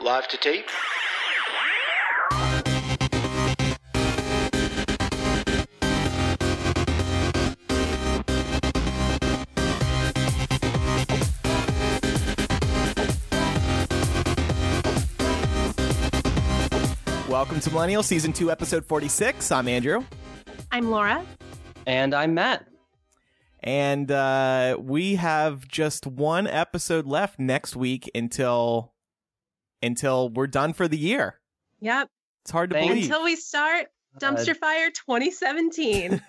Live to tape. Welcome to Millennial Season 2, Episode 46. I'm Andrew. I'm Laura. And I'm Matt. And we have just one episode left next week until we're done for the year. Yep. It's hard to believe. Until we start Dumpster Fire 2017.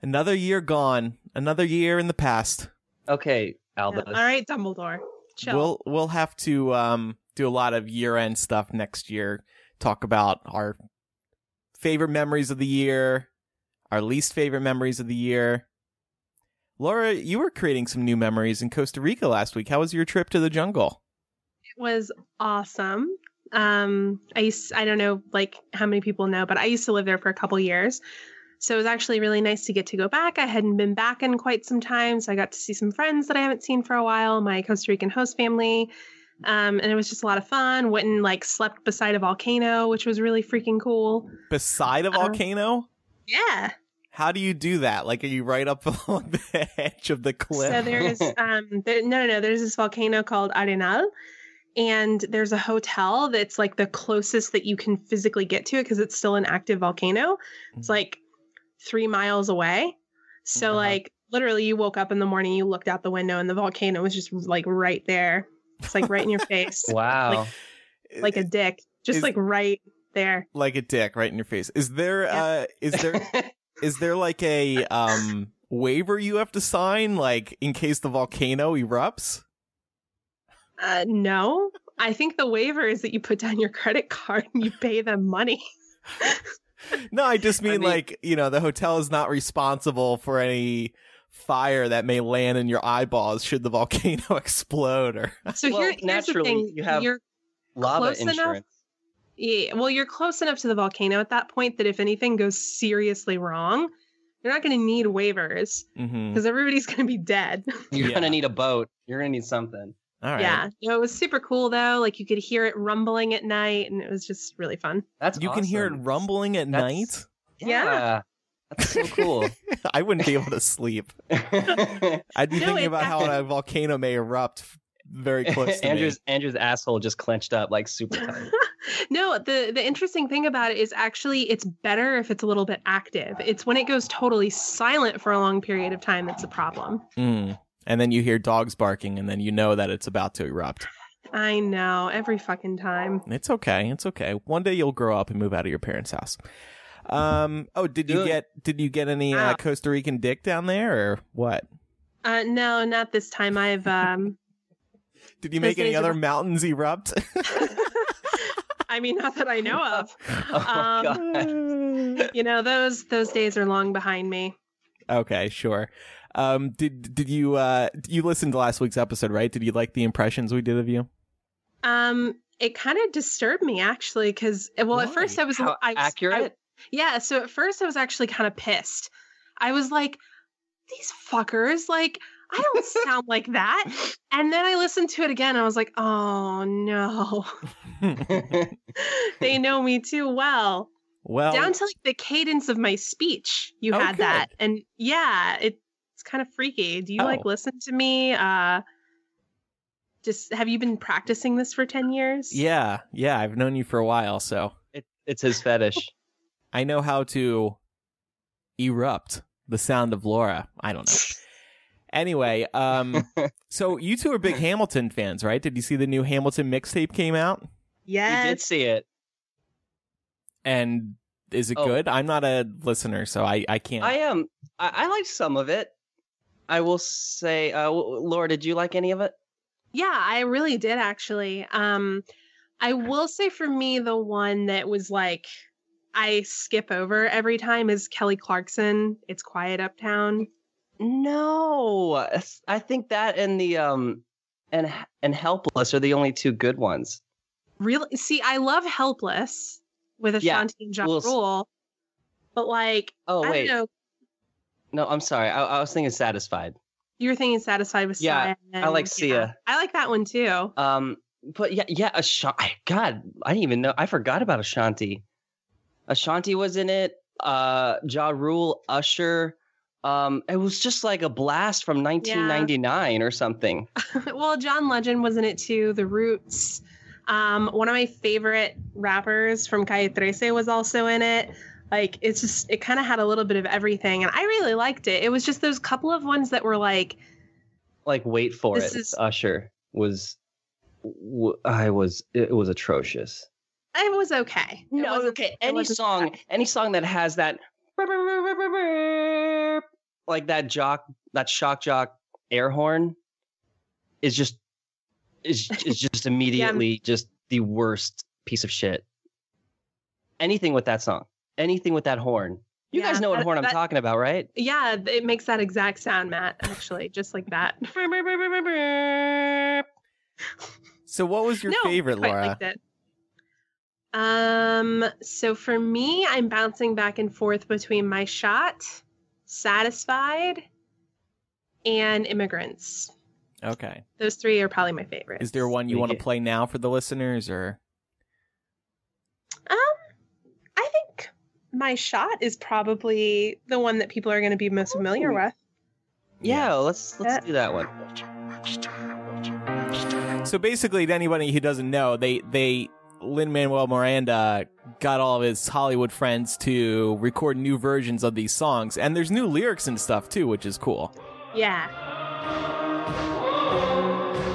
Another year gone. Another year in the past. Okay, Albus. All right, Dumbledore. Chill. We'll have to do a lot of year-end stuff next year. Talk about our favorite memories of the year, our least favorite memories of the year. Laura, you were creating some new memories in Costa Rica last week. How was your trip to the jungle? It was awesome. I don't know like how many people know, but I used to live there for a couple years. So it was actually really nice to get to go back. I hadn't been back in quite some time, so I got to see some friends that I haven't seen for a while, my Costa Rican host family. And it was just a lot of fun. Went and slept beside a volcano, which was really freaking cool. Beside a volcano? Yeah. How do you do that? Are you right up along the edge of the cliff? So there's there's this volcano called Arenal. And there's a hotel that's the closest that you can physically get to it because it's still an active volcano. It's 3 miles away. So uh-huh. Literally you woke up in the morning, you looked out the window and the volcano was just right there. It's right in your face. Wow. Like a dick. Just right there. Like a dick right in your face. Is there is there a waiver you have to sign in case the volcano erupts? No. I think the waiver is that you put down your credit card and you pay them money. No, I just mean, the hotel is not responsible for any fire that may land in your eyeballs should the volcano explode. Here's the thing. You have lava insurance. You're close enough to the volcano at that point that if anything goes seriously wrong, you're not going to need waivers because everybody's going to be dead. You're going to need a boat. You're going to need something. All right. Yeah. It was super cool, though. You could hear it rumbling at night, and it was just really fun. You can hear it rumbling at night? Yeah. That's so cool. I wouldn't be able to sleep. I'd be thinking about how a volcano may erupt very close to me. Andrew's asshole just clenched up, super tight. No, the interesting thing about it is actually it's better if it's a little bit active. It's when it goes totally silent for a long period of time that's a problem. Mm. And then you hear dogs barking, and then you know that it's about to erupt. I know. Every fucking time. It's okay. It's okay. One day you'll grow up and move out of your parents' house. Did you get any Costa Rican dick down there, or what? No, not this time. I've Did you make any other mountains erupt? I mean, not that I know of. God. Those days are long behind me. Okay, sure. Did you listen to last week's episode, right? Did you like the impressions we did of you? It kind of disturbed me actually, because at first I was accurate. So at first I was actually kind of pissed. I was like, these fuckers, I don't sound like that. And then I listened to it again. And I was like, oh no, they know me too well. Well, down to the cadence of my speech, you had good. That, and it's kind of freaky. Do you listen to me? Just have you been practicing this for 10 years? Yeah, I've known you for a while, so it's his fetish. I know how to erupt the sound of Laura. I don't know. Anyway, so you two are big Hamilton fans, right? Did you see the new Hamilton mixtape came out? Yes, we did see it. And is it good? I'm not a listener, so I can't. I am. I liked some of it. I will say, Laura, did you like any of it? Yeah, I really did, actually. I will say for me, the one that was like, I skip over every time is Kelly Clarkson. It's Quiet Uptown. No, I think that and the and Helpless are the only two good ones. Really? See, I love Helpless with Ashanti and Ja Rule, but like, I don't know. No, I'm sorry. I was thinking Satisfied. You were thinking Satisfied with Sia. Yeah, I like Sia. I like that one too. But yeah, Ashanti. God, I didn't even know. I forgot about Ashanti. Ashanti was in it. Ja Rule, Usher. It was just like a blast from 1999 or something. Well, John Legend was in it too. The Roots. One of my favorite rappers from Calle Trece was also in it. Like, it's just, it kind of had a little bit of everything. And I really liked it. It was just those couple of ones that were like. Like, Wait For It. Usher was. It was atrocious. It was okay. No, it was okay. Any song that has that. Like that shock jock air horn is just. Is just immediately just the worst piece of shit. Anything with that song. Anything with that horn. You guys know what horn I'm talking about, right? Yeah, it makes that exact sound, Matt, actually. Just like that. So what was your favorite, Laura? I liked it. So for me, I'm bouncing back and forth between My Shot, Satisfied, and Immigrants. Okay. Those three are probably my favorites. Is there one you want to play now for the listeners, or? I think My Shot is probably the one that people are going to be most familiar with. Yeah, let's do that one. So basically, to anybody who doesn't know, they Lin-Manuel Miranda got all of his Hollywood friends to record new versions of these songs, and there's new lyrics and stuff too, which is cool. Yeah.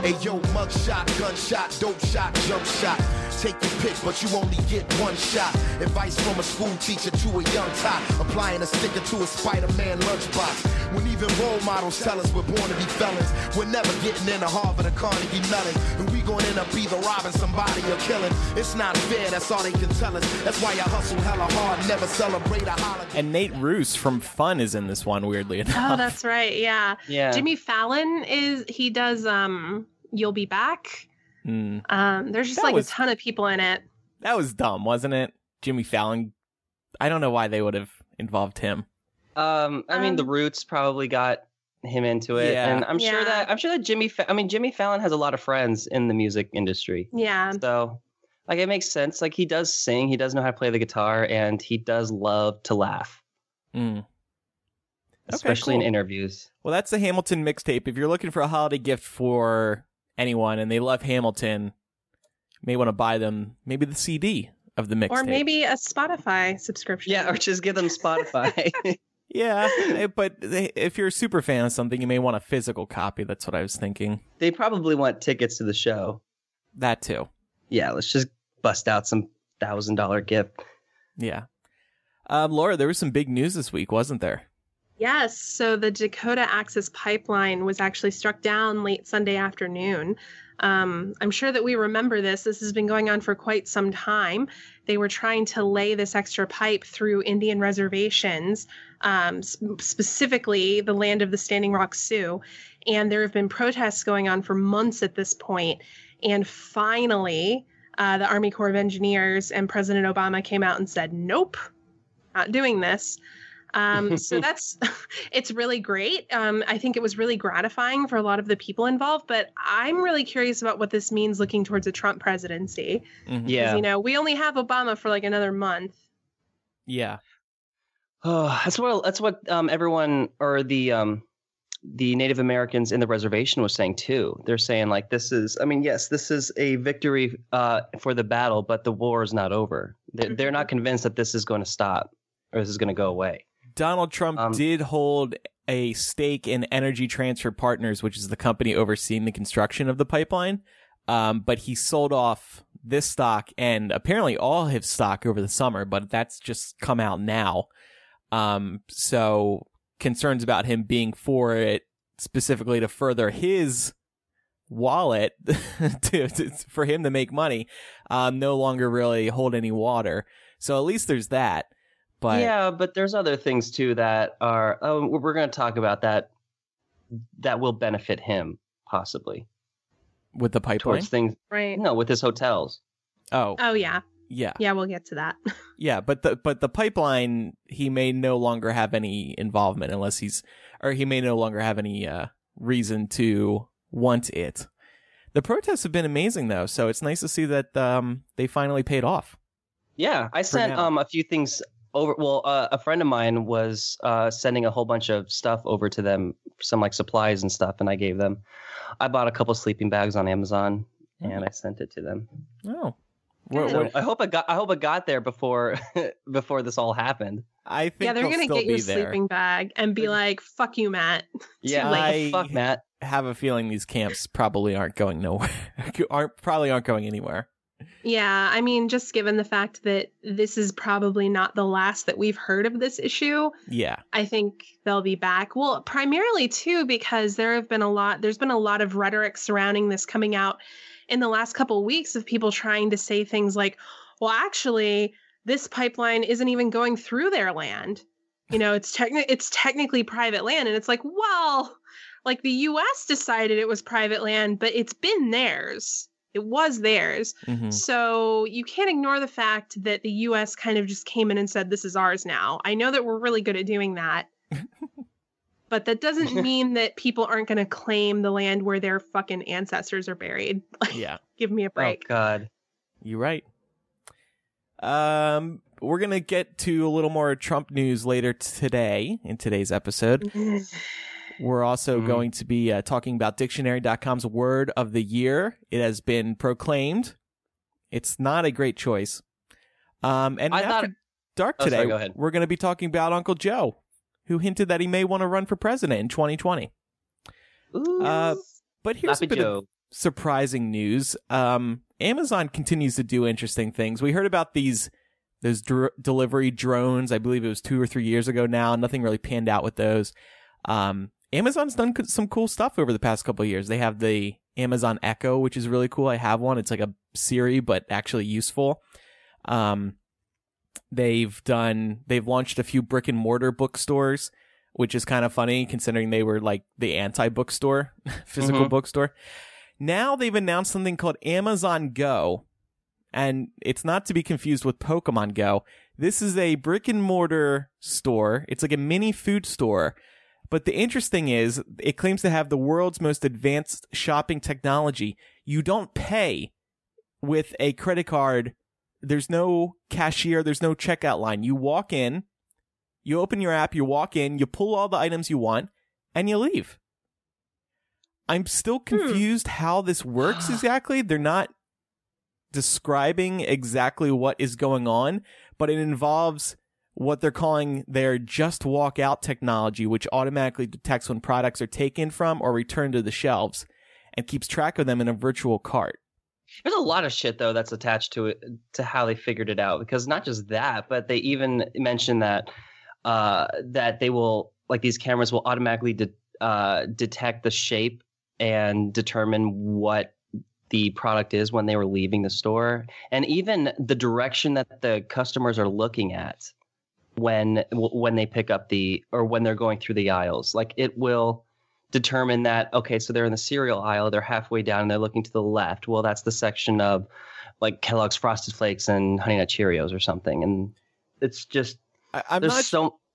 Hey yo, mug shot, gun shot, dope shot, jump shot. Take your pick, but you only get one shot. Advice from a school teacher to a young tot, applying a sticker to a Spider-Man lunchbox. When even role models tell us we're born to be felons, we're never getting into Harvard or Carnegie Mellon, and we gonna end up either robbing somebody or killing. It's not fair, that's all they can tell us. That's why I hustle hella hard, never celebrate a holiday. And Nate Ruess from Fun is in this one, weirdly enough. Oh, that's right, yeah. Jimmy Fallon does You'll Be Back. There's just a ton of people in it. That was dumb, wasn't it? Jimmy Fallon. I don't know why they would have involved him. I mean, The Roots probably got him into it, and I'm sure that Jimmy Fallon has a lot of friends in the music industry. Yeah. So, like, it makes sense. Like, he does sing, he does know how to play the guitar, and he does love to laugh. Mm. Especially in interviews. Well, that's the Hamilton mixtape. If you're looking for a holiday gift for anyone and they love Hamilton, you may want to buy them maybe the CD of the mixtape. Or maybe a Spotify subscription. Yeah, or just give them Spotify. Yeah, but if you're a super fan of something, you may want a physical copy. That's what I was thinking. They probably want tickets to the show. That too. Yeah, let's just bust out some $1,000 gift. Yeah. Laura, there was some big news this week, wasn't there? Yes, so the Dakota Access Pipeline was actually struck down late Sunday afternoon. I'm sure that we remember this. This has been going on for quite some time. They were trying to lay this extra pipe through Indian reservations, specifically the land of the Standing Rock Sioux. And there have been protests going on for months at this point. And finally, the Army Corps of Engineers and President Obama came out and said, nope, not doing this. So it's really great. I think it was really gratifying for a lot of the people involved, but I'm really curious about what this means looking towards a Trump presidency. Mm-hmm. Yeah. You know, we only have Obama for like another month. Yeah. Oh, that's what everyone, or the Native Americans in the reservation was saying too. They're saying like, this is a victory, for the battle, but the war is not over. They're not convinced that this is going to stop or this is going to go away. Donald Trump did hold a stake in Energy Transfer Partners, which is the company overseeing the construction of the pipeline. But he sold off this stock and apparently all his stock over the summer, but that's just come out now. So concerns about him being for it specifically to further his wallet for him to make money, no longer really hold any water. So at least there's that. But yeah, but there's other things too that are we're going to talk about that will benefit him possibly with the pipeline towards things, right? No, with his hotels. Oh yeah. Yeah, we'll get to that. Yeah, but the pipeline, he may no longer have any involvement unless he may no longer have any reason to want it. The protests have been amazing though, so it's nice to see that they finally paid off. Yeah, I sent a few things over. Well, a friend of mine was sending a whole bunch of stuff over to them, some like supplies and stuff, and I gave them. I bought a couple sleeping bags on Amazon and I sent it to them. Oh. Well, I hope I got there before this all happened. I think they're gonna get your sleeping bag and be like, "Fuck you, Matt." Yeah, fuck Matt. Have a feeling these camps probably aren't going nowhere. Aren't going anywhere. Yeah, I mean, just given the fact that this is probably not the last that we've heard of this issue. Yeah, I think they'll be back. Well, primarily too because there's been a lot of rhetoric surrounding this coming out in the last couple of weeks of people trying to say things like, well, actually, this pipeline isn't even going through their land. You know, it's technically private land. And it's like, well, like the U.S. decided it was private land, but it's been theirs. It was theirs. Mm-hmm. So you can't ignore the fact that the U.S. kind of just came in and said, this is ours now. I know that we're really good at doing that. But that doesn't mean that people aren't going to claim the land where their fucking ancestors are buried. Yeah. Give me a break. Oh, God. You're right. We're going to get to a little more Trump news later today in today's episode. We're also going to be talking about Dictionary.com's word of the year. It has been proclaimed. It's not a great choice. And after dark today, go ahead. We're going to be talking about Uncle Joe, who hinted that he may want to run for president in 2020. Ooh, but here's a bit of surprising news. Amazon continues to do interesting things. We heard about those delivery drones. I believe it was 2 or 3 years ago now. Nothing really panned out with those. Amazon's done some cool stuff over the past couple of years. They have the Amazon Echo, which is really cool. I have one. It's like a Siri, but actually useful. They've launched a few brick and mortar bookstores, which is kind of funny considering they were like the anti-bookstore, physical bookstore. Now they've announced something called Amazon Go, and it's not to be confused with Pokemon Go. This is a brick and mortar store. It's like a mini food store. But the interesting is it claims to have the world's most advanced shopping technology. You don't pay with a credit card. There's no cashier. There's no checkout line. You walk in, you open your app, you walk in, you pull all the items you want, and you leave. I'm still confused how this works exactly. They're not describing exactly what is going on, but it involves what they're calling their just walk out technology, which automatically detects when products are taken from or returned to the shelves and keeps track of them in a virtual cart. There's a lot of shit, though, that's attached to it, to how they figured it out, because not just that, but they even mentioned that that they will, like, these cameras will automatically detect the shape and determine what the product is when they were leaving the store, and even the direction that the customers are looking at when they pick up or when they're going through the aisles. Like, it will determine that, okay, so they're in the cereal aisle, they're halfway down and they're looking to the left. Well, that's the section of like Kellogg's Frosted Flakes and Honey Nut Cheerios or something. And it's just, I'm not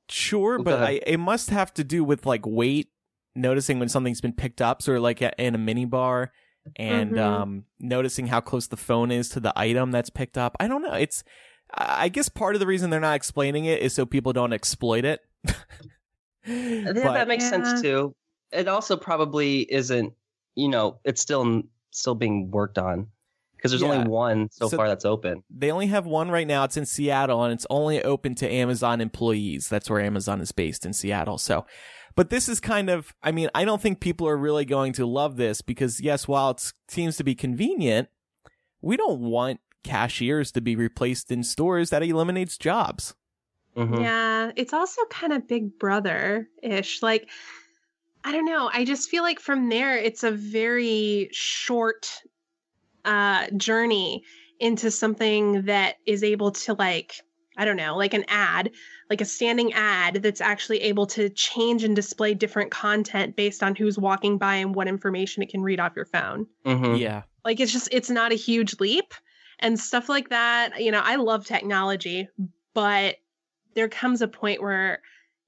sure, but it must have to do with like weight, noticing when something's been picked up, sort of like in a mini bar, and noticing how close the phone is to the item that's picked up. I don't know. It's, I guess part of the reason they're not explaining it is so people don't exploit it. That makes sense too. It also probably isn't, you know, it's still being worked on, because there's only one so far that's open. They only have one right now. It's in Seattle, and it's only open to Amazon employees. That's where Amazon is based, in Seattle. So, but this is kind of, I mean, I don't think people are really going to love this, because yes, while it seems to be convenient, we don't want cashiers to be replaced in stores. That eliminates jobs. Mm-hmm. Yeah. It's also kind of Big Brother-ish. Like, I don't know. I just feel like from there, it's a very short journey into something that is able to, like, I don't know, like an ad, like a standing ad that's actually able to change and display different content based on who's walking by and what information it can read off your phone. Mm-hmm. Yeah. Like, it's just, it's not a huge leap and stuff like that. You know, I love technology, but there comes a point where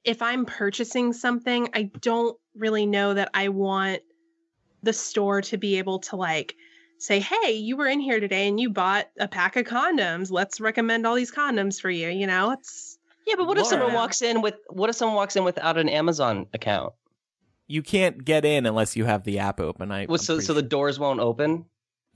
if I'm purchasing something, I don't really know that I want the store to be able to, like, say, hey, you were in here today and you bought a pack of condoms. Let's recommend all these condoms for you. You know, it's But what if someone walks in with without an Amazon account? You can't get in unless you have the app open. So the doors won't open.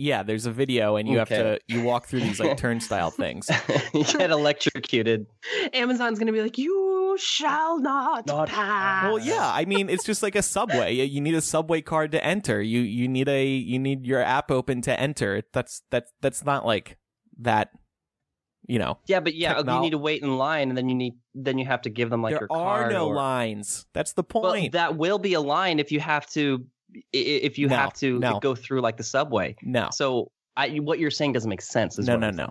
Yeah, there's a video and you have to walk through these like turnstile things. You get electrocuted. Amazon's gonna be like, you shall not pass. Well, yeah, I mean, it's just like a subway. You need a subway card to enter. You need your app open to enter. That's not like that, you know. Yeah, but yeah, you need to wait in line and then you have to give them like your card. There are no lines. That's the point. But that will be a line if you have to go through like the subway. No. So what you're saying doesn't make sense. No.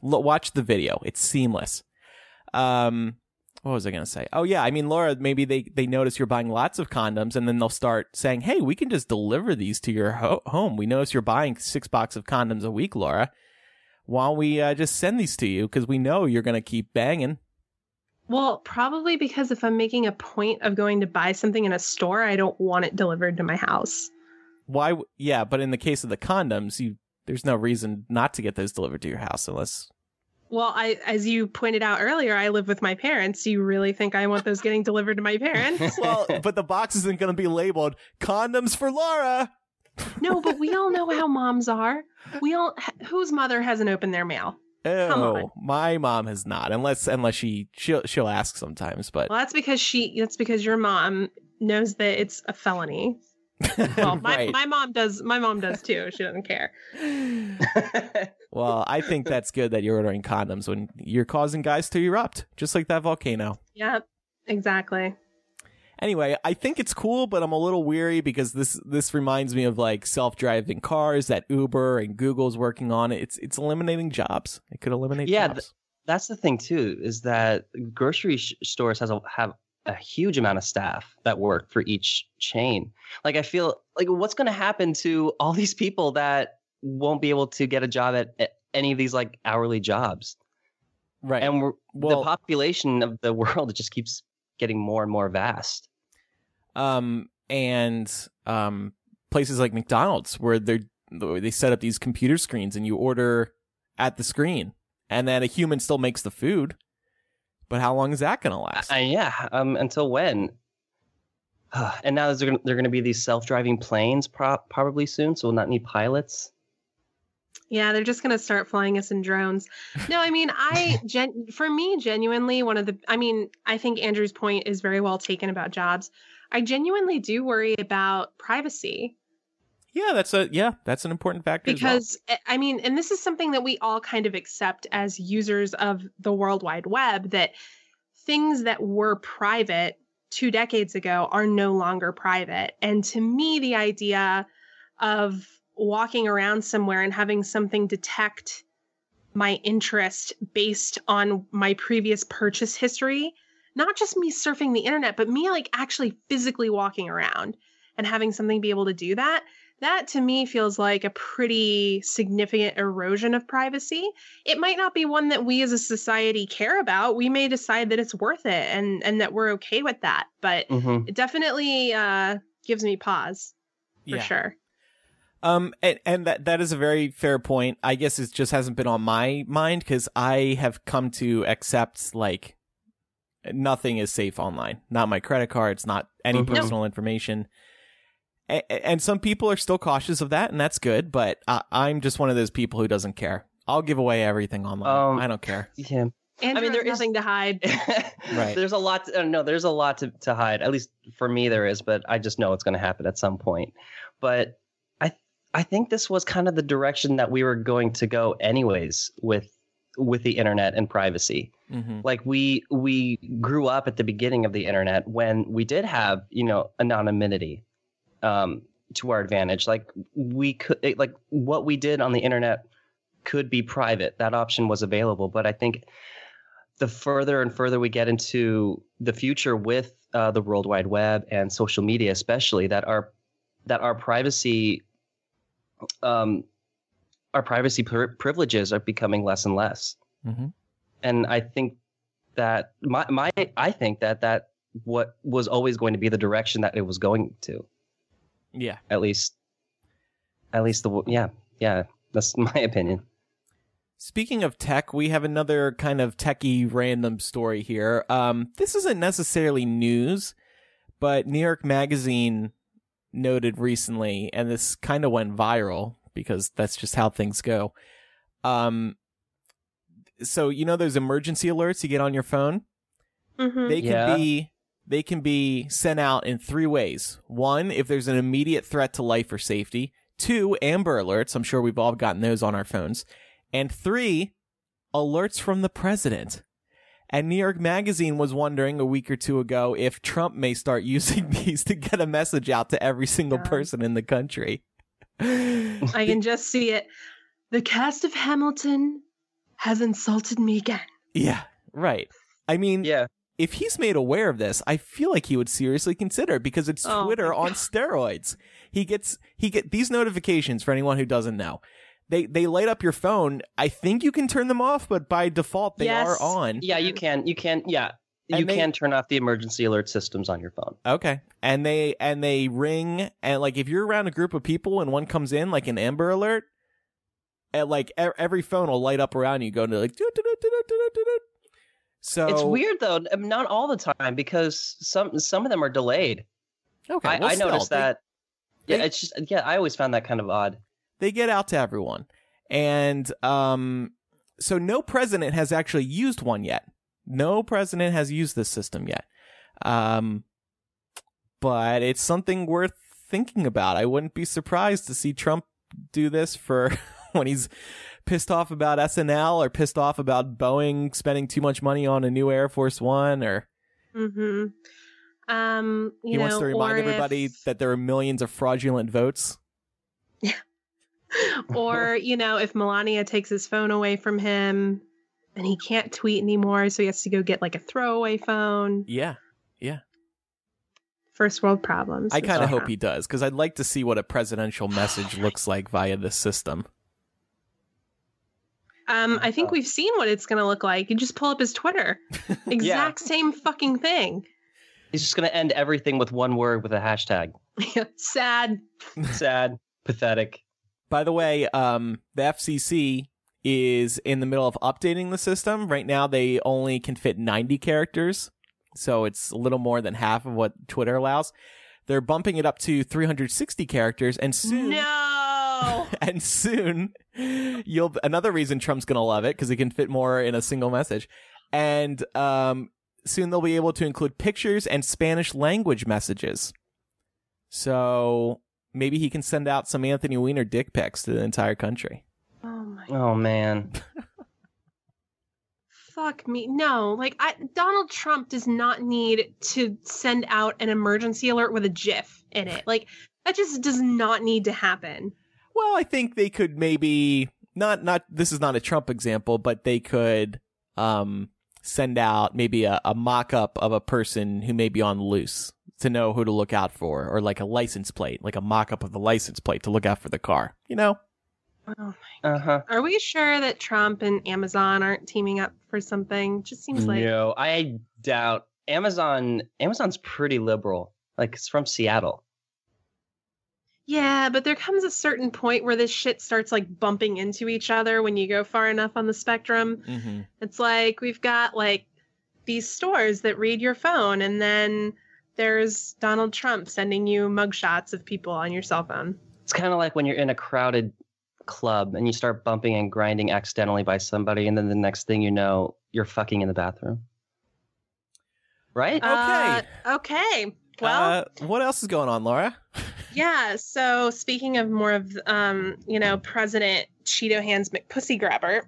Watch the video. It's seamless. What was I going to say? Oh, yeah. I mean, Laura, maybe they notice you're buying lots of condoms and then they'll start saying, hey, we can just deliver these to your home. We notice you're buying 6 boxes of condoms a week, Laura. Why don't we just send these to you? Because we know you're going to keep banging. Well, probably because if I'm making a point of going to buy something in a store, I don't want it delivered to my house. Why? Yeah, but in the case of the condoms, there's no reason not to get those delivered to your house unless... Well, as you pointed out earlier, I live with my parents. Do you really think I want those getting delivered to my parents? Well, but the box isn't going to be labeled, condoms for Laura! No, but we all know how moms are. Whose mother hasn't opened their mail? Oh, my mom has not, unless she'll ask sometimes. But well, that's because your mom knows that it's a felony. Well, my mom does. My mom does too. She doesn't care. Well, I think that's good that you're ordering condoms when you're causing guys to erupt, just like that volcano. Yep, exactly. Anyway, I think it's cool, but I'm a little weary because this reminds me of like self-driving cars that Uber and Google's working on. It's eliminating jobs. It could eliminate jobs. That's the thing too, is that grocery stores have a huge amount of staff that work for each chain. Like, I feel like what's going to happen to all these people that won't be able to get a job at any of these like hourly jobs? Right. And the population of the world just keeps getting more and more vast. Places like McDonald's where they set up these computer screens and you order at the screen and then a human still makes the food. But how long is that going to last? Until when? And now they're going to be these self-driving planes probably soon, so we'll not need pilots. Yeah, they're just going to start flying us in drones. No, I mean, genuinely, I think Andrew's point is very well taken about jobs. I genuinely do worry about privacy. Yeah, that's an important factor. Because, as well. I mean, and this is something that we all kind of accept as users of the World Wide Web, that things that were private 2 decades ago are no longer private. And to me, the idea of walking around somewhere and having something detect my interest based on my previous purchase history, not just me surfing the internet, but me like actually physically walking around and having something be able to do that, that to me feels like a pretty significant erosion of privacy. It might not be one that we as a society care about. We may decide that it's worth it and that we're okay with that, but it definitely gives me pause for sure. And that is a very fair point. I guess it just hasn't been on my mind because I have come to accept like nothing is safe online. Not my credit cards, not any personal information. And some people are still cautious of that, and that's good. But I'm just one of those people who doesn't care. I'll give away everything online. I don't care. Yeah. Andrew, there is nothing to hide. Right. There's a lot to hide. At least for me, there is. But I just know it's going to happen at some point. But I think this was kind of the direction that we were going to go anyways with with the internet and privacy. Mm-hmm. Like we grew up at the beginning of the internet when we did have, you know, anonymity to our advantage. Like we could, like what we did on the internet could be private. That option was available. But I think the further and further we get into the future with the World Wide Web and social media, especially, that our privacy privileges are becoming less and less. Mm-hmm. And I think that I think that what was always going to be the direction that it was going to. Yeah. At least, that's my opinion. Speaking of tech, we have another kind of techie random story here. This isn't necessarily news, but New York Magazine noted recently, and this kind of went viral because that's just how things go. So you know those emergency alerts you get on your phone? Mm-hmm. They can be sent out in three ways. One, if there's an immediate threat to life or safety. Two, Amber Alerts. I'm sure we've all gotten those on our phones. And three, alerts from the president. And New York Magazine was wondering a week or two ago if Trump may start using these to get a message out to every single person in the country. I can just see it. The cast of Hamilton has insulted me again. Yeah, right. I mean, if he's made aware of this, I feel like he would seriously consider it because it's Twitter on steroids. He gets these notifications, for anyone who doesn't know. They light up your phone. I think you can turn them off, but by default they are on. Yeah, you can. Yeah, and you can turn off the emergency alert systems on your phone. Okay, and they ring, and like if you're around a group of people and one comes in like an Amber Alert. And like every phone will light up around you, going to like. So it's weird though, not all the time because some of them are delayed. Okay, I noticed that. I always found that kind of odd. They get out to everyone, and so no president has actually used one yet. No president has used this system yet, but it's something worth thinking about. I wouldn't be surprised to see Trump do this for. When he's pissed off about SNL or pissed off about Boeing spending too much money on a new Air Force One, or he wants to remind everybody that there are millions of fraudulent votes. Yeah. Or if Melania takes his phone away from him and he can't tweet anymore, so he has to go get like a throwaway phone. Yeah. Yeah. First world problems. I kind of hope he does because I'd like to see what a presidential message looks like via this system. I think we've seen what it's going to look like. You just pull up his Twitter. Exact same fucking thing. He's just going to end everything with one word with a hashtag. Sad. Pathetic. By the way, the FCC is in the middle of updating the system. Right now, they only can fit 90 characters. So it's a little more than half of what Twitter allows. They're bumping it up to 360 characters. And soon... No! And soon... Another reason Trump's going to love it because he can fit more in a single message. And soon they'll be able to include pictures and Spanish language messages. So maybe he can send out some Anthony Weiner dick pics to the entire country. Oh man. Fuck me. No, Donald Trump does not need to send out an emergency alert with a GIF in it. Like that just does not need to happen. Well, I think they could maybe not this is not a Trump example, but they could send out maybe a mock-up of a person who may be on loose to know who to look out for, or like a license plate, like a mock-up of the license plate to look out for the car, Oh my God. Uh-huh. Are we sure that Trump and Amazon aren't teaming up for something? It just seems like no, I doubt Amazon's pretty liberal. Like it's from Seattle. Yeah, but there comes a certain point where this shit starts like bumping into each other when you go far enough on the spectrum. Mm-hmm. It's like we've got like these stores that read your phone, and then there's Donald Trump sending you mugshots of people on your cell phone. It's kind of like when you're in a crowded club and you start bumping and grinding accidentally by somebody, and then the next thing you know, you're fucking in the bathroom. Right? Okay. Well, what else is going on, Laura? Yeah, so speaking of more of, president Cheeto Hands McPussy Grabber,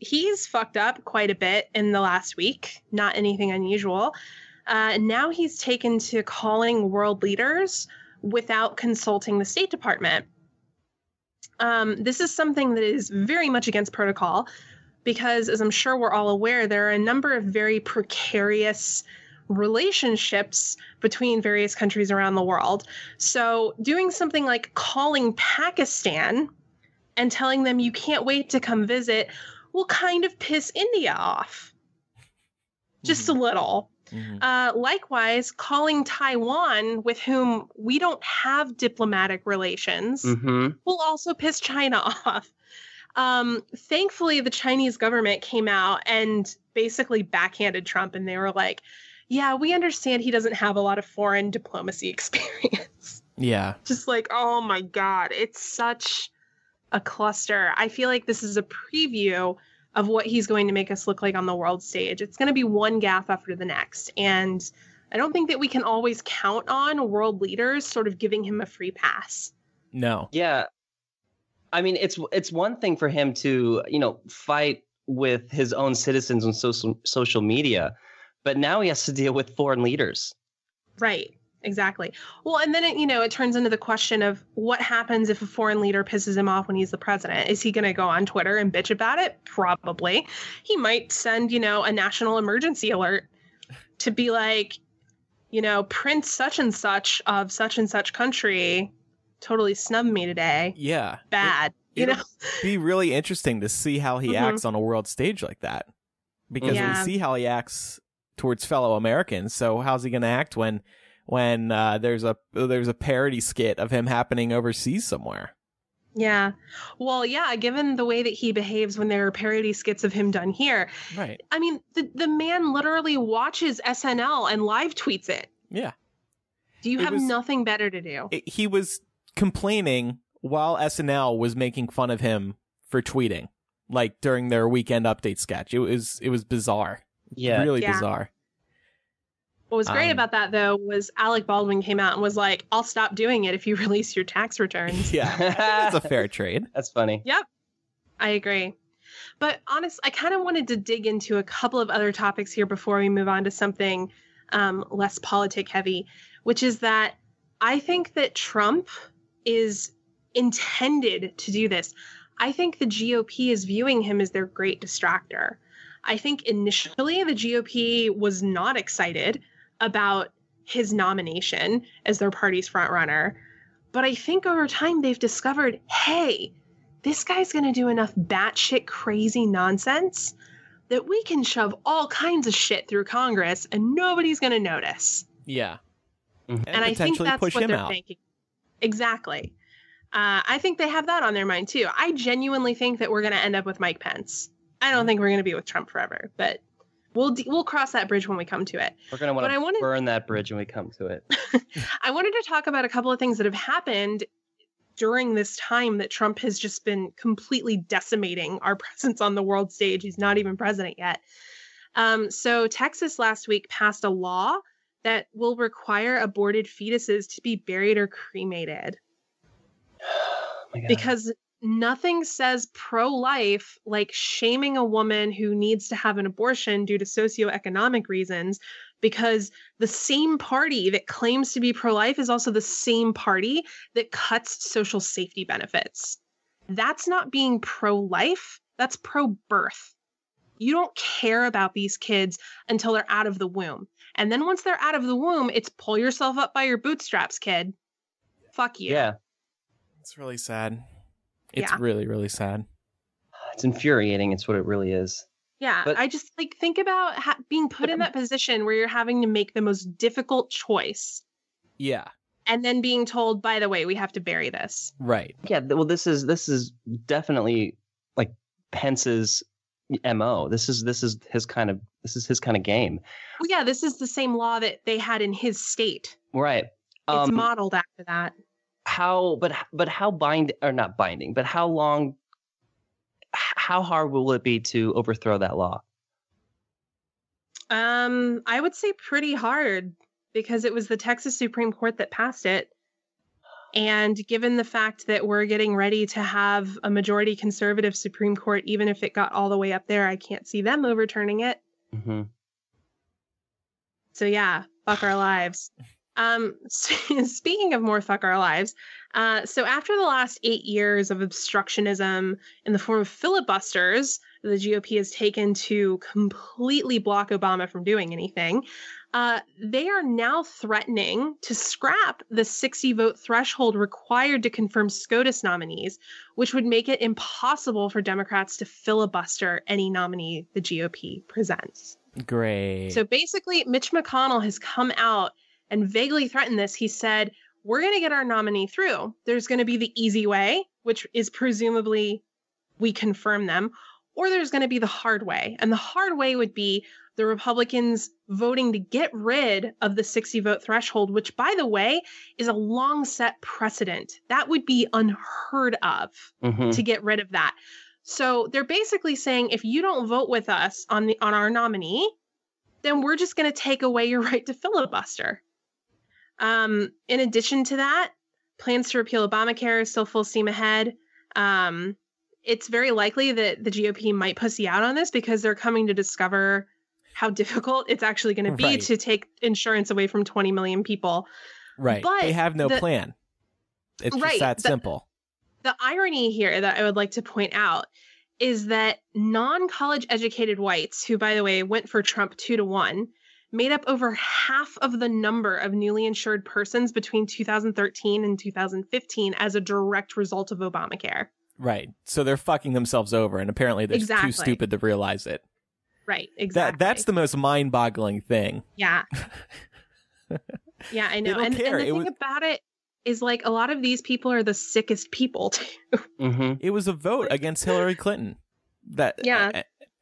He's fucked up quite a bit in the last week. Not anything unusual. Now he's taken to calling world leaders without consulting the State Department. This is something that is very much against protocol because, as I'm sure we're all aware, there are a number of very precarious relationships between various countries around the world. So doing something like calling Pakistan and telling them you can't wait to come visit will kind of piss India off. Just a little. Likewise, calling Taiwan, with whom we don't have diplomatic relations, will also piss China off. Thankfully, the Chinese government came out and basically backhanded Trump, and they were like, yeah, we understand he doesn't have a lot of foreign diplomacy experience. Yeah. Just like, oh my God, it's such a cluster. I feel like this is a preview of what he's going to make us look like on the world stage. It's going to be one gaffe after the next. And I don't think that we can always count on world leaders sort of giving him a free pass. No. Yeah. I mean, it's one thing for him to, you know, fight with his own citizens on social media, but now he has to deal with foreign leaders. Right. Exactly. Well, and then, it turns into the question of what happens if a foreign leader pisses him off when he's the president. Is he going to go on Twitter and bitch about it? Probably. He might send, a national emergency alert to be like, Prince such and such of such and such country totally snubbed me today. Yeah. Bad. It'll be really interesting to see how he acts on a world stage like that, because we see how he acts towards fellow Americans. So how's he going to act when there's a parody skit of him happening overseas somewhere? Yeah. Well, yeah, given the way that he behaves when there are parody skits of him done here. Right. I mean, the man literally watches SNL and live tweets it. Yeah. It was nothing better to do? He was complaining while SNL was making fun of him for tweeting, like during their Weekend Update sketch. It was bizarre. Yeah. Really bizarre. What was great about that, though, was Alec Baldwin came out and was like, I'll stop doing it if you release your tax returns. Yeah, that's a fair trade. That's funny. Yep, I agree. But honestly, I kind of wanted to dig into a couple of other topics here before we move on to something less politic heavy, which is that I think that Trump is intended to do this. I think the GOP is viewing him as their great distractor. I think initially the GOP was not excited about his nomination as their party's front runner. But I think over time they've discovered, hey, this guy's going to do enough batshit crazy nonsense that we can shove all kinds of shit through Congress and nobody's going to notice. Yeah. And I think that's what they're thinking. Exactly. I think they have that on their mind, too. I genuinely think that we're going to end up with Mike Pence. I don't think we're going to be with Trump forever, but we'll cross that bridge when we come to it. We're going to want to burn that bridge when we come to it. I wanted to talk about a couple of things that have happened during this time that Trump has just been completely decimating our presence on the world stage. He's not even president yet. So Texas last week passed a law that will require aborted fetuses to be buried or cremated. Oh my God. Because nothing says pro-life like shaming a woman who needs to have an abortion due to socioeconomic reasons, because the same party that claims to be pro-life is also the same party that cuts social safety benefits. That's not being pro-life. That's pro-birth. You don't care about these kids until they're out of the womb. And then once they're out of the womb, it's pull yourself up by your bootstraps, kid. Fuck you. Yeah. It's really sad. It's really, really sad. It's infuriating. It's what it really is. Yeah. But I just think about being put in that position where you're having to make the most difficult choice. Yeah. And then being told, by the way, we have to bury this. Right. Yeah. Well, this is definitely like Pence's MO. This is his kind of game. Well, yeah. This is the same law that they had in his state. Right. It's modeled after that. How hard will it be to overthrow that law? I would say pretty hard, because it was the Texas Supreme Court that passed it. And given the fact that we're getting ready to have a majority conservative Supreme Court, even if it got all the way up there, I can't see them overturning it. Mm-hmm. So yeah, fuck our lives. Speaking of more fuck our lives, so after the last 8 years of obstructionism in the form of filibusters, the GOP has taken to completely block Obama from doing anything. They are now threatening to scrap the 60-vote threshold required to confirm SCOTUS nominees, which would make it impossible for Democrats to filibuster any nominee the GOP presents. Great. So basically, Mitch McConnell has come out and vaguely threatened this. He said, we're going to get our nominee through. There's going to be the easy way, which is presumably we confirm them, or there's going to be the hard way. And the hard way would be the Republicans voting to get rid of the 60-vote threshold, which, by the way, is a long-set precedent. That would be unheard of to get rid of that. So they're basically saying, if you don't vote with us on our nominee, then we're just going to take away your right to filibuster. In addition to that, plans to repeal Obamacare is still full steam ahead. It's very likely that the GOP might pussy out on this because they're coming to discover how difficult it's actually going to be to take insurance away from 20 million people. Right. But they have no plan. It's just that simple. The irony here that I would like to point out is that non-college educated whites, who, by the way, went for Trump 2-1, made up over half of the number of newly insured persons between 2013 and 2015 as a direct result of Obamacare. Right. So they're fucking themselves over, and apparently they're too stupid to realize it. Right. Exactly. That's the most mind-boggling thing. Yeah. Yeah, I know. And the thing about it is, like, a lot of these people are the sickest people, too. It was a vote against Hillary Clinton.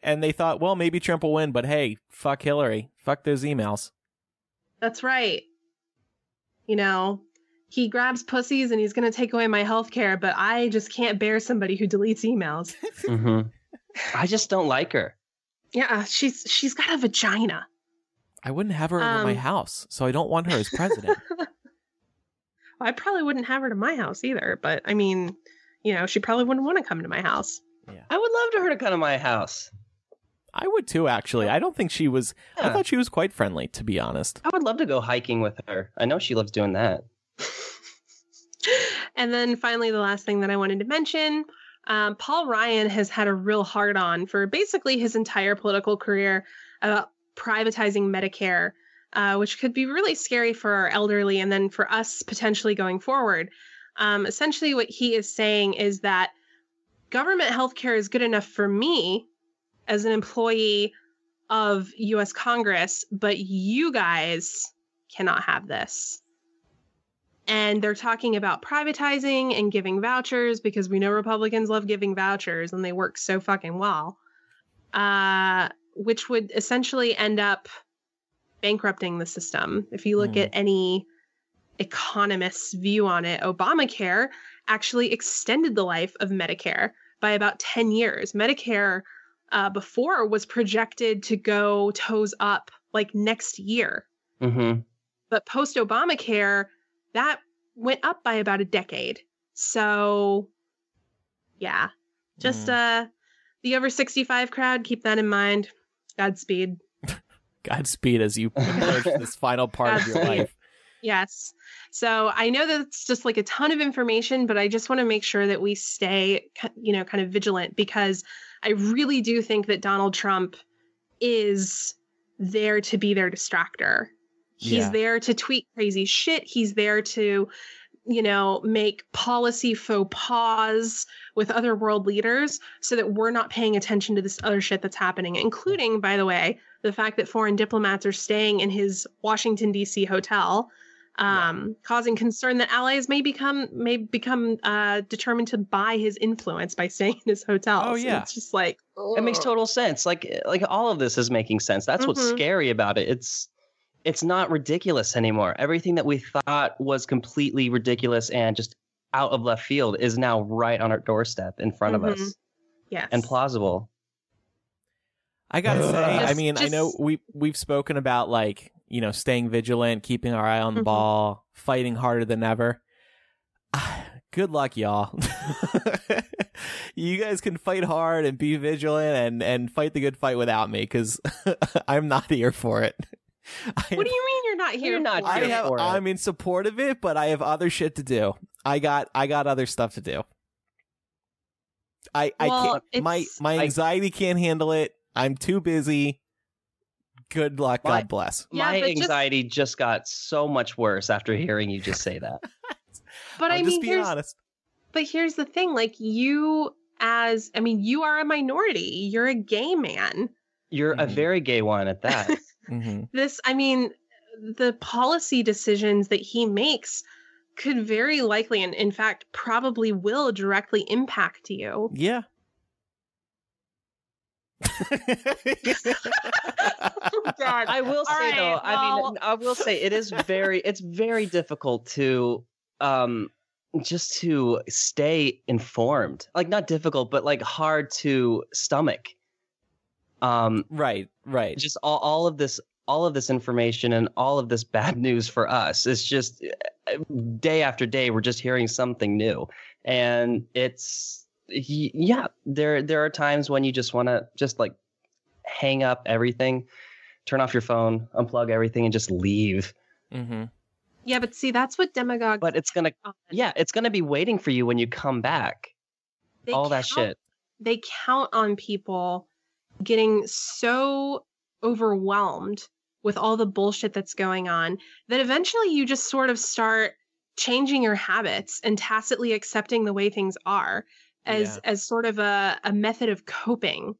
And they thought, well, maybe Trump will win, but hey, fuck Hillary. Fuck those emails. That's right. You know, he grabs pussies and he's going to take away my health care, but I just can't bear somebody who deletes emails. I just don't like her. Yeah, she's got a vagina. I wouldn't have her over my house, so I don't want her as president. Well, I probably wouldn't have her to my house either, but I mean, you know, she probably wouldn't want to come to my house. Yeah. I would love for her to come to my house. I would too, actually. I don't think she was... Yeah. I thought she was quite friendly, to be honest. I would love to go hiking with her. I know she loves doing that. And then finally, the last thing that I wanted to mention... Paul Ryan has had a real hard-on for basically his entire political career about privatizing Medicare, which could be really scary for our elderly and then for us potentially going forward. Essentially, what he is saying is that government health care is good enough for me as an employee of U.S. Congress, but you guys cannot have this. And they're talking about privatizing and giving vouchers because we know Republicans love giving vouchers and they work so fucking well, which would essentially end up bankrupting the system. If you look at any economist's view on it, Obamacare actually extended the life of Medicare by about 10 years. Medicare before was projected to go toes up like next year. But post-Obamacare... that went up by about a decade. So, yeah. Just the over 65 crowd, keep that in mind. Godspeed. Godspeed as you approach this final part of your life. Yes. So I know that's just like a ton of information, but I just want to make sure that we stay, you know, kind of vigilant, because I really do think that Donald Trump is there to be their distractor. He's there to tweet crazy shit. He's there to, you know, make policy faux pas with other world leaders so that we're not paying attention to this other shit that's happening, including, by the way, the fact that foreign diplomats are staying in his Washington, D.C. hotel, causing concern that allies may become determined to buy his influence by staying in his hotel. Oh, yeah. So it's just like, it makes total sense. Like all of this is making sense. That's what's scary about it. It's not ridiculous anymore. Everything that we thought was completely ridiculous and just out of left field is now right on our doorstep in front of us. Yes. And plausible. I got to say, I know we've spoken about, like, you know, staying vigilant, keeping our eye on the ball, fighting harder than ever. good luck, y'all. You guys can fight hard and be vigilant and fight the good fight without me, because I'm not here for it. What do you mean you're not here? You're not here for it. I'm in support of it, but I have other shit to do. I got other stuff to do. My anxiety can't handle it. I'm too busy. Good luck. God bless. Yeah, my anxiety just got so much worse after hearing you just say that. But I mean, just being honest. But here's the thing, like you are a minority. You're a gay man. You're a very gay one at that. Mm-hmm. The policy decisions that he makes could very likely, and in fact, probably will directly impact you. Yeah. Oh, God. I will say, right, though, I will say it's very difficult to just to stay informed. Like, not difficult, but like hard to stomach. Right. Just all of this information and all of this bad news for us. It's just day after day, we're just hearing something new. And it's, yeah, there are times when you just want to just like hang up everything, turn off your phone, unplug everything, and just leave. Mm-hmm. Yeah, but see, that's what demagogues. But it's gonna be waiting for you when you come back. That shit. They count on people getting so overwhelmed with all the bullshit that's going on that eventually you just sort of start changing your habits and tacitly accepting the way things are as sort of a method of coping,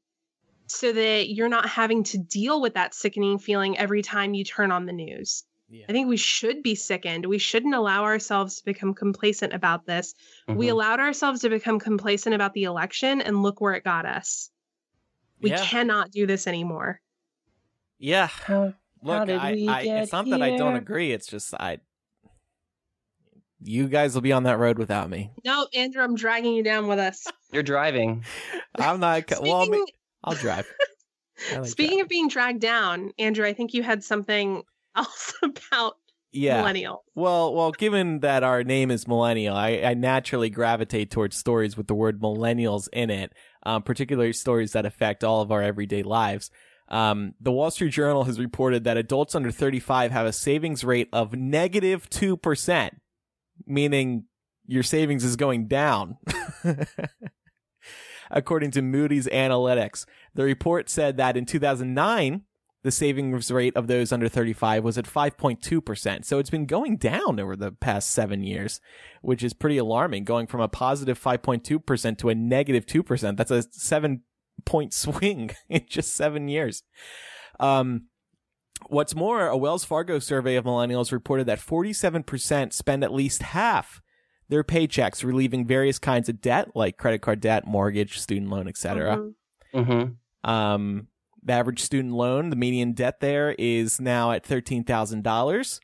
so that you're not having to deal with that sickening feeling every time you turn on the news. Yeah. I think we should be sickened. We shouldn't allow ourselves to become complacent about this. Mm-hmm. We allowed ourselves to become complacent about the election, and look where it got us. We cannot do this anymore. Yeah. Look, it's not that I don't agree. It's just you guys will be on that road without me. No, Andrew, I'm dragging you down with us. You're driving. I'm not. I'll drive. Speaking of being dragged down, Andrew, I think you had something else about millennials. Well, given that our name is millennial, I naturally gravitate towards stories with the word millennials in it, particularly stories that affect all of our everyday lives. The Wall Street Journal has reported that adults under 35 have a savings rate of negative 2%, meaning your savings is going down. According to Moody's Analytics, the report said that in 2009, the savings rate of those under 35 was at 5.2%. So it's been going down over the past 7 years, which is pretty alarming, going from a positive 5.2% to a negative 2%. That's a 7-point swing in just 7 years. What's more, a Wells Fargo survey of millennials reported that 47% spend at least half their paychecks relieving various kinds of debt, like credit card debt, mortgage, student loan, etc. Mm-hmm. The average student loan, the median debt there is now at $13,000.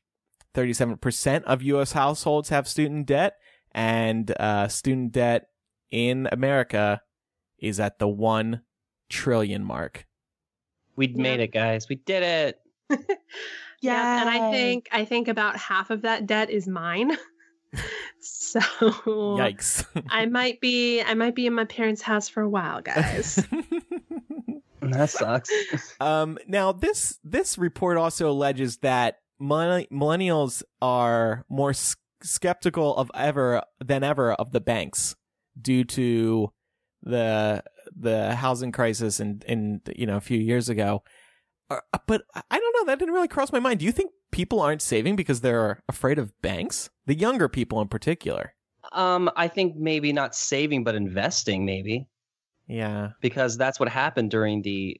37% of U.S. households have student debt, and student debt in America is at the 1 trillion mark. We'd made it, guys. We did it. Yeah, and I think about half of that debt is mine. So yikes. I might be in my parents' house for a while, guys. That sucks. Now, this report also alleges that millennials are more skeptical than ever of the banks due to the housing crisis in a few years ago. But I don't know. That didn't really cross my mind. Do you think people aren't saving because they're afraid of banks? The younger people in particular. I think maybe not saving, but investing, maybe. Yeah, because that's what happened during the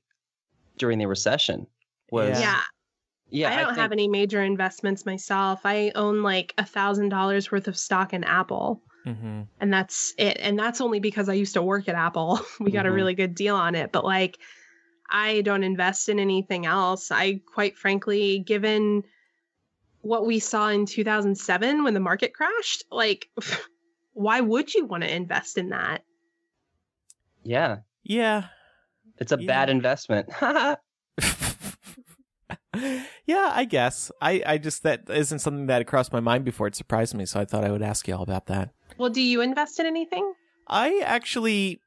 recession. I don't have any major investments myself. I own like $1,000 worth of stock in Apple, mm-hmm. and that's it. And that's only because I used to work at Apple. We got a really good deal on it, but like I don't invest in anything else. I quite frankly, given what we saw in 2007 when the market crashed, like why would you want to invest in that? Yeah. Yeah. It's a bad investment. Yeah, I guess. I just, that isn't something that crossed my mind before. It surprised me, so I thought I would ask you all about that. Well, do you invest in anything?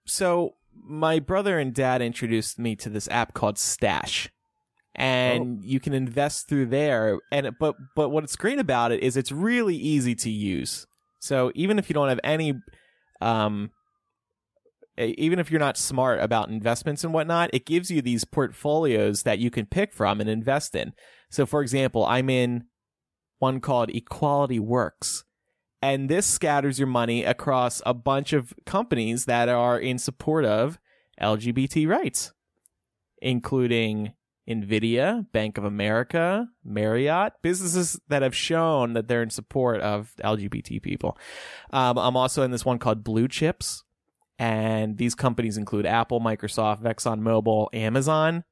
So my brother and dad introduced me to this app called Stash. And you can invest through there. And but what's great about it is it's really easy to use. So even if you don't have any, even if you're not smart about investments and whatnot, it gives you these portfolios that you can pick from and invest in. So for example, I'm in one called Equality Works. And this scatters your money across a bunch of companies that are in support of LGBT rights, including NVIDIA, Bank of America, Marriott, businesses that have shown that they're in support of LGBT people. I'm also in this one called Blue Chips, and these companies include Apple, Microsoft, ExxonMobil, Amazon.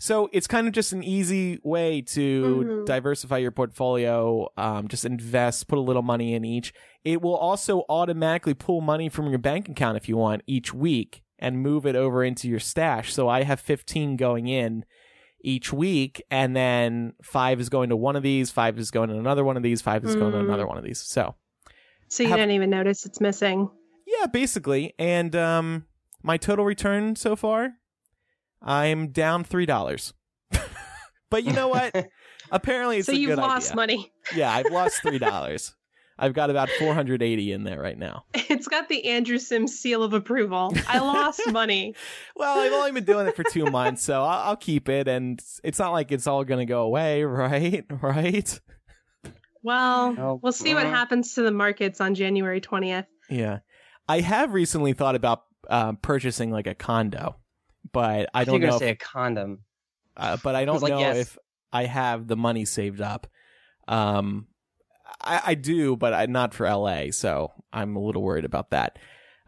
So it's kind of just an easy way to diversify your portfolio, just invest, put a little money in each. It will also automatically pull money from your bank account if you want each week and move it over into your stash. So I have 15 going in each week, and then 5 is going to one of these, 5 is going to another one of these, 5 is going to another one of these. So you didn't even notice it's missing. Yeah, basically. And my total return so far, I'm down $3. But you know what? Apparently it's a good idea. So you've lost money. Yeah, I've lost $3. I've got about 480 in there right now. It's got the Andrew Sims seal of approval. I lost money. Well, I've only been doing it for 2 months, so I'll keep it. And it's not like it's all going to go away, right? Right? Well, we'll see what happens to the markets on January 20th. Yeah. I have recently thought about purchasing like a condo, but I don't know. You're going to say a condom. But I don't know if I have the money saved up. I do, but not for LA, so I'm a little worried about that.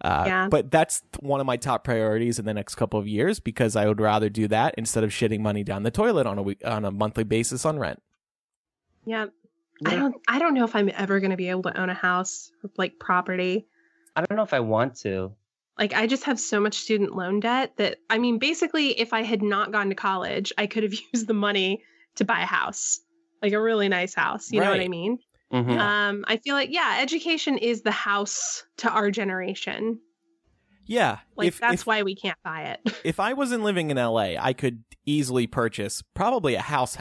Yeah. But that's one of my top priorities in the next couple of years, because I would rather do that instead of shitting money down the toilet on a monthly basis on rent. Yeah. I don't know if I'm ever going to be able to own a house, like property. I don't know if I want to. Like, I just have so much student loan debt that, I mean, basically, if I had not gone to college, I could have used the money to buy a house, like a really nice house. You know what I mean? Mm-hmm. I feel like, education is the house to our generation. Yeah. Like, that's why we can't buy it. If I wasn't living in LA, I could easily purchase probably a house.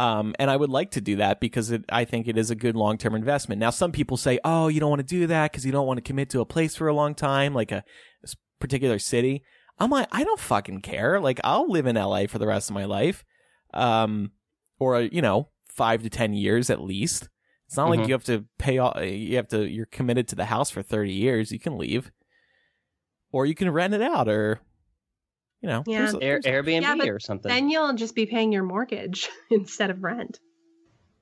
And I would like to do that because I think it is a good long-term investment. Now, some people say, oh, you don't want to do that because you don't want to commit to a place for a long time, like a particular city. I'm like, I don't fucking care. Like, I'll live in LA for the rest of my life. Or, 5 to 10 years at least. It's not like you have to pay all, you're committed to the house for 30 years. You can leave, or you can rent it out, or Airbnb or something. Then you'll just be paying your mortgage instead of rent.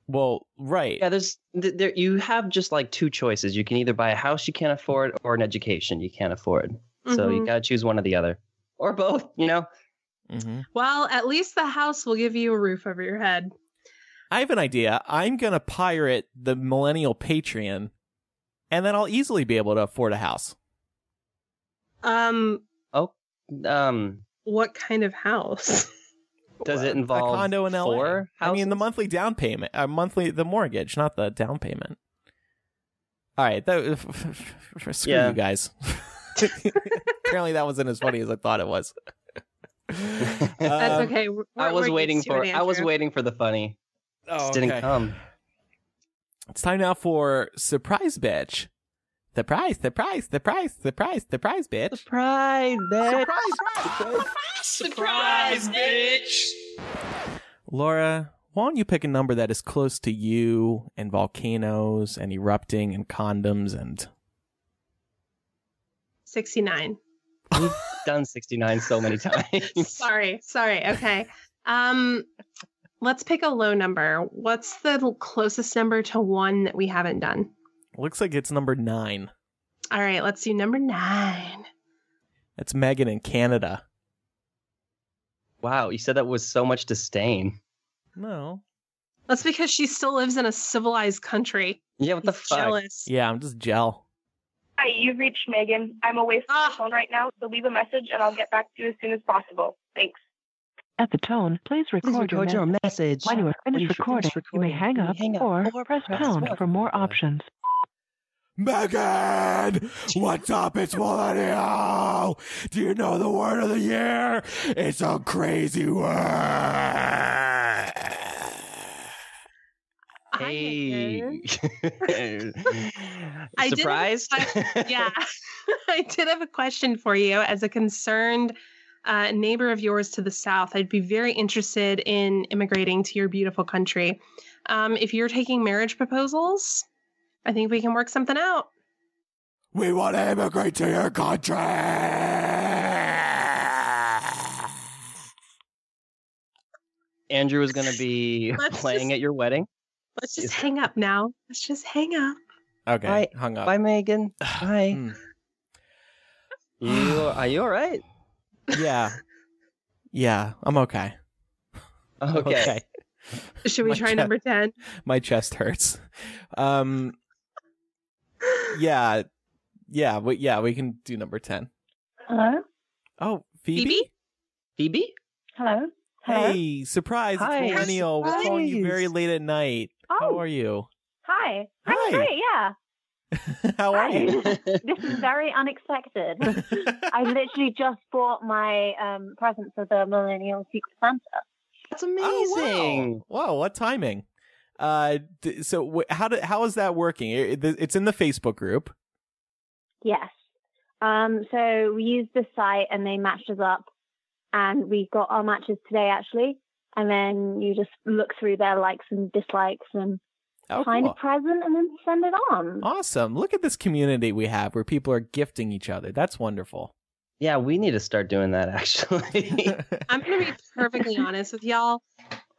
Well, right. Yeah, there you have just like two choices. You can either buy a house you can't afford, or an education you can't afford. So you gotta choose one or the other, or both. Well, at least the house will give you a roof over your head. I have an idea. I'm going to pirate the millennial Patreon, and then I'll easily be able to afford a house. What kind of house? Does it involve a condo in LA? 4 houses? I mean, the monthly down payment, the mortgage, not the down payment. All right. Screw you guys. Apparently that wasn't as funny as I thought it was. That's okay. I was waiting for the funny. Didn't come. It's time now for Surprise Bitch. Surprise Bitch. Surprise Bitch. Surprise Bitch. Laura, why don't you pick a number that is close to you and volcanoes and erupting and condoms and... 69. We've done 69 so many times. Sorry. Okay. Let's pick a low number. What's the closest number to 1 that we haven't done? Looks like it's number 9. All right, let's do number 9. That's Megan in Canada. Wow, you said that with so much disdain. No. That's because she still lives in a civilized country. Yeah, what the fuck? Jealous. Yeah, I'm just gel. Hi, you've reached Megan. I'm away from the phone right now, so leave a message and I'll get back to you as soon as possible. Thanks. At the tone, please record your message. When you are finished recording, you may hang up or press pound for more options. Megan, what's up? It's Millennial. Do you know the word of the year? It's a crazy word. Hey. Surprised? I did have a question for you. As a concerned neighbor of yours to the south, I'd be very interested in immigrating to your beautiful country. If you're taking marriage proposals, I think we can work something out. We want to immigrate to your country. Andrew is going to be playing at your wedding. Let's just hang up now. Let's just hang up. Okay, bye. Hung up. Bye, Megan. Bye. Are you all right? Yeah. Yeah, I'm okay. Okay. Should we try number 10? My chest hurts. We can do number 10. Hello? Oh, Phoebe? Phoebe? Hello? Hey, surprise. Hi. It's Millennial. We're calling you very late at night. Oh. How are you? Hi. I'm great, yeah. How are you? This is very unexpected. I literally just bought my present for the Millennial Secret Santa. That's amazing. Oh, wow. What timing. How is that working? It's in the Facebook group. Yes. So we used the site and they matched us up and we got our matches today actually. And then you just look through their likes and dislikes and find a present and then send it on. Awesome. Look at this community we have where people are gifting each other. That's wonderful. Yeah, we need to start doing that, actually. I'm going to be perfectly honest with y'all.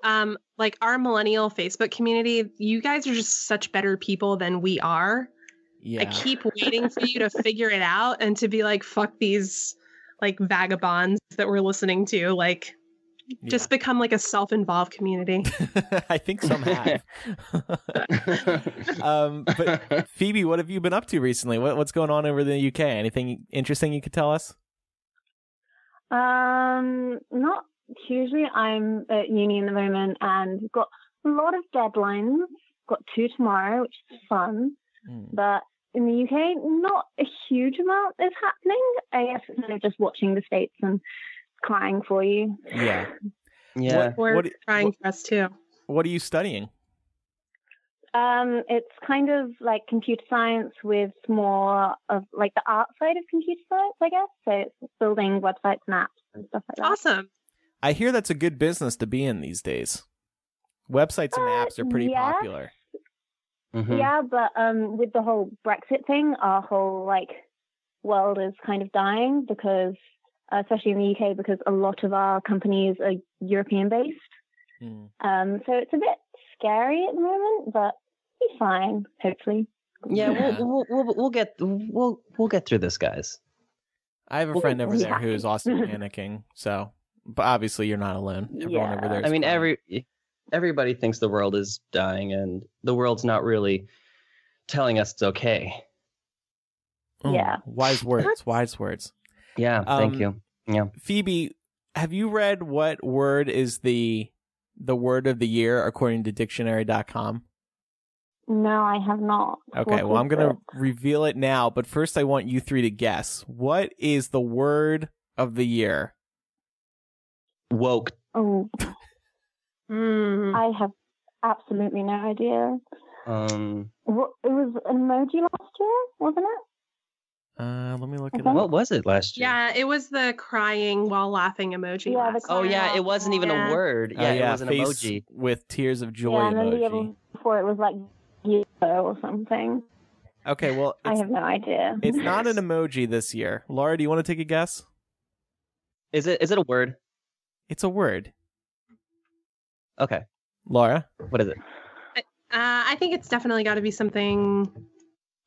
Our Millennial Facebook community, you guys are just such better people than we are. Yeah. I keep waiting for you to figure it out and to be like, fuck these, vagabonds that we're listening to. Just become, a self-involved community. I think some have. But, Phoebe, what have you been up to recently? What's going on over in the UK? Anything interesting you could tell us? Not hugely. I'm at uni at the moment and got a lot of deadlines. Got 2 tomorrow, which is fun. Mm. But in the UK, not a huge amount is happening. I guess it's kind of just watching the States and crying for you. Yeah. Yeah. We're crying for us too. What are you studying? It's kind of like computer science with more of the art side of computer science, I guess. So it's building websites and apps and stuff like that. Awesome. I hear that's a good business to be in these days. Websites and apps are pretty popular. Mm-hmm. Yeah, but with the whole Brexit thing, our whole world is kind of dying because especially in the UK, because a lot of our companies are European-based. Mm. So it's a bit scary at the moment, but be fine, hopefully. Yeah, we'll get through this, guys. I have a friend over there who is also panicking. So, but obviously, you're not alone. Everyone over there. Everybody thinks the world is dying, and the world's not really telling us it's okay. Ooh, yeah, wise words. Wise words. Yeah, thank you. Yeah, Phoebe, have you read what word is the word of the year according to dictionary.com? No, I have not. Okay, well, I'm going to reveal it now, but first I want you 3 to guess. What is the word of the year? Woke. Oh. I have absolutely no idea. It was an emoji last year, wasn't it? Let me look it up. What was it last year? Yeah, it was the crying while laughing emoji. Yeah, it wasn't even a word. Yeah, it was an emoji with tears of joy emoji. And then the other before it was yellow or something. Okay, well, I have no idea. It's not an emoji this year. Laura, do you want to take a guess? Is it a word? It's a word. Okay, Laura, what is it? I think it's definitely got to be something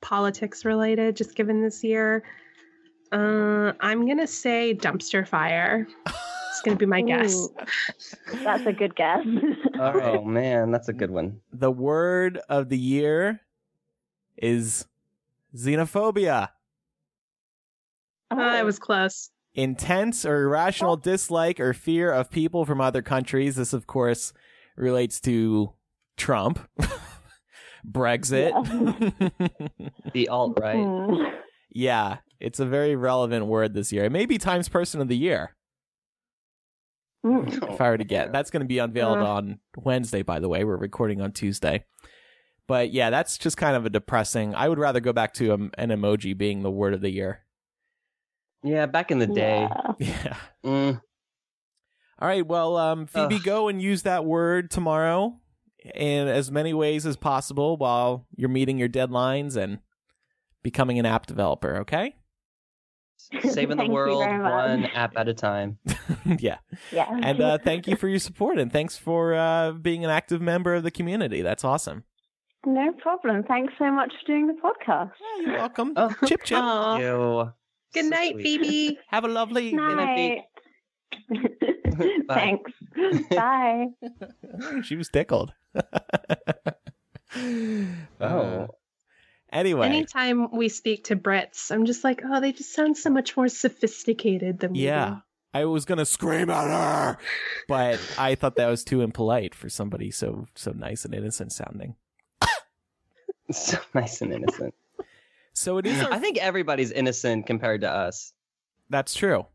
politics related, just given this year. I'm gonna say dumpster fire. It's gonna be my guess. That's a good guess. Oh man, that's a good one. The word of the year is xenophobia. It was close. Intense or irrational dislike or fear of people from other countries. This of course relates to Trump. Brexit. Yeah. The alt-right. Mm-hmm. Yeah, it's a very relevant word this year. It may be Times Person of the Year. If I were to get. That's going to be unveiled on Wednesday, by the way. We're recording on Tuesday. But yeah, that's just kind of a depressing. I would rather go back to an emoji being the word of the year. Yeah, back in the day. Yeah. Mm. All right, well, Phoebe, go and use that word tomorrow in as many ways as possible while you're meeting your deadlines and becoming an app developer, okay? Saving the world one app at a time. Yeah. And thank you for your support, and thanks for being an active member of the community. That's awesome. No problem. Thanks so much for doing the podcast. Yeah, you're welcome. Chip, chip. Yo. Good night, Phoebe. Have a lovely night. Bye. Thanks. Bye. She was tickled. Anyway. Anytime we speak to Brits, I'm just like, they just sound so much more sophisticated than we do. I was going to scream at her, but I thought that was too impolite for somebody so nice and innocent sounding. So nice and innocent. So it is. I think everybody's innocent compared to us. That's true.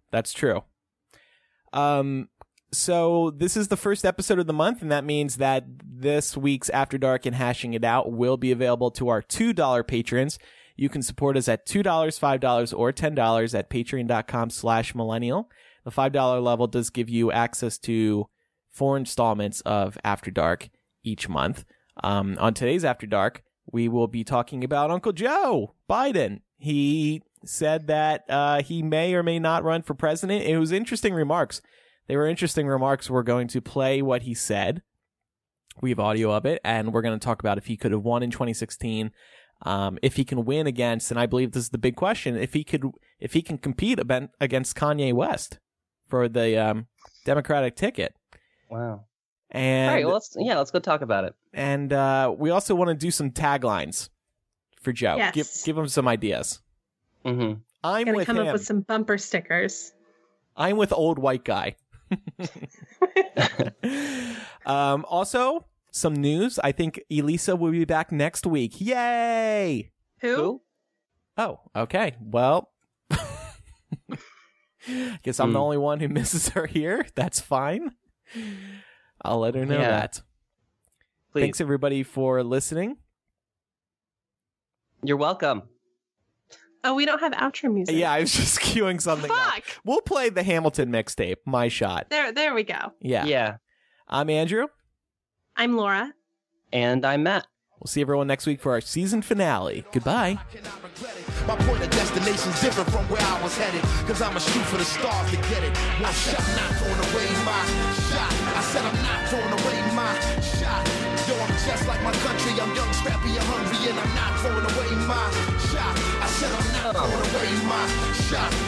So this is the first episode of the month, and that means that this week's After Dark and Hashing It Out will be available to our $2 patrons. You can support us at $2, $5, or $10 at patreon.com/millennial. The $5 level does give you access to 4 installments of After Dark each month. On today's After Dark, we will be talking about Uncle Joe Biden. He said that he may or may not run for president. It was interesting remarks. They were interesting remarks. We're going to play what he said. We have audio of it, and we're going to talk about if he could have won in 2016, if he can win against, and I believe this is the big question, if he can compete against Kanye West for the Democratic ticket. Wow. And all right, well, let's go talk about it. And we also want to do some taglines for Joe. Yes. Give him some ideas. Mm-hmm. I'm going to come up with some bumper stickers. I'm with old white guy. Also, some news. I think Elisa will be back next week. Yay! Who? Oh, okay. Well, guess I'm the only one who misses her here. That's fine. I'll let her know that. Please. Thanks, everybody, for listening. You're welcome. Oh, we don't have outro music. Yeah, I was just queuing something up. We'll play the Hamilton mixtape, My Shot. There we go. Yeah. I'm Andrew. I'm Laura. And I'm Matt. We'll see everyone next week for our season finale. Goodbye. My point of destination's different from where I was headed, because I'm a shoot for the stars to get it. One shot, not throwing away my shot. I said I'm not throwing away my shot. Yo, I'm just like my country. I'm young, scrappy, and hungry, and I'm not throwing away my shot. I said I'm not throwing away my shot.